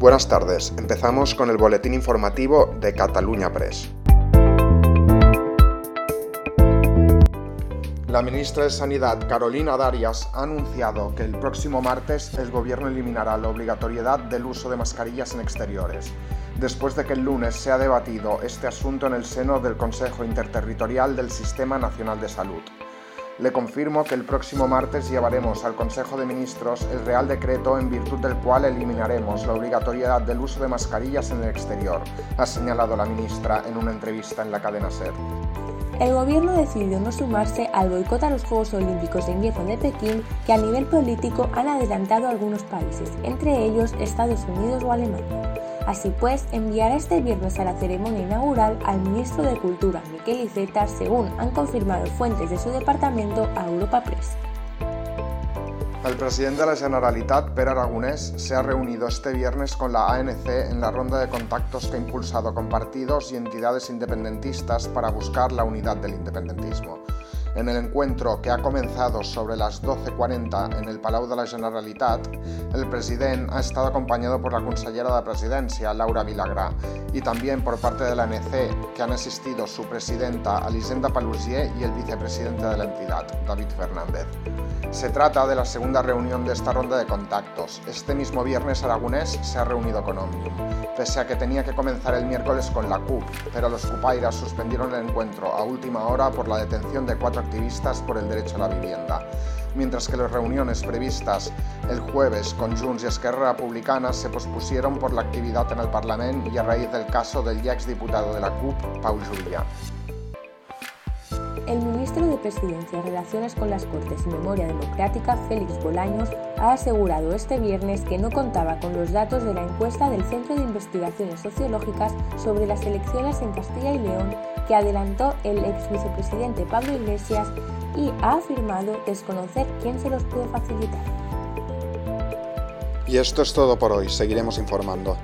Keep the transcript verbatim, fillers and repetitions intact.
Buenas tardes, empezamos con el boletín informativo de Catalunya Press. La ministra de Sanidad, Carolina Darias, ha anunciado que el próximo martes el gobierno eliminará la obligatoriedad del uso de mascarillas en exteriores, después de que el lunes se ha debatido este asunto en el seno del Consejo Interterritorial del Sistema Nacional de Salud. Le confirmo que el próximo martes llevaremos al Consejo de Ministros el Real Decreto en virtud del cual eliminaremos la obligatoriedad del uso de mascarillas en el exterior, ha señalado la ministra en una entrevista en la cadena SER. El gobierno decidió no sumarse al boicot a los Juegos Olímpicos de Invierno de Pekín que a nivel político han adelantado algunos países, entre ellos Estados Unidos o Alemania. Así pues, enviará este viernes a la ceremonia inaugural al ministro de Cultura, Miquel Iceta, según han confirmado fuentes de su departamento a Europa Press. El presidente de la Generalitat, Pere Aragonès, se ha reunido este viernes con la A N C en la ronda de contactos que ha impulsado con partidos y entidades independentistas para buscar la unidad del independentismo. En el encuentro, que ha comenzado sobre las doce cuarenta en el Palau de la Generalitat, el president ha estado acompañado por la consellera de Presidencia, Laura Vilagrà, y también por parte de la A N C, que han asistido su presidenta, Alizenda Palusier, y el vicepresidente de la entidad, David Fernández. Se trata de la segunda reunión de esta ronda de contactos. Este mismo viernes, Aragonès se ha reunido con Omnium, pese a que tenía que comenzar el miércoles con la C U P, pero los cupairas suspendieron el encuentro a última hora por la detención de cuatro activistas por el derecho a la vivienda, mientras que las reuniones previstas el jueves con Junts y Esquerra Republicana se pospusieron por la actividad en el Parlament y a raíz del caso del ya exdiputado de la C U P, Pau Julià. El ministro de Presidencia, Relaciones con las Cortes y Memoria Democrática, Félix Bolaños, ha asegurado este viernes que no contaba con los datos de la encuesta del Centro de Investigaciones Sociológicas sobre las elecciones en Castilla y León que adelantó el ex vicepresidente Pablo Iglesias y ha afirmado desconocer quién se los pudo facilitar. Y esto es todo por hoy, seguiremos informando.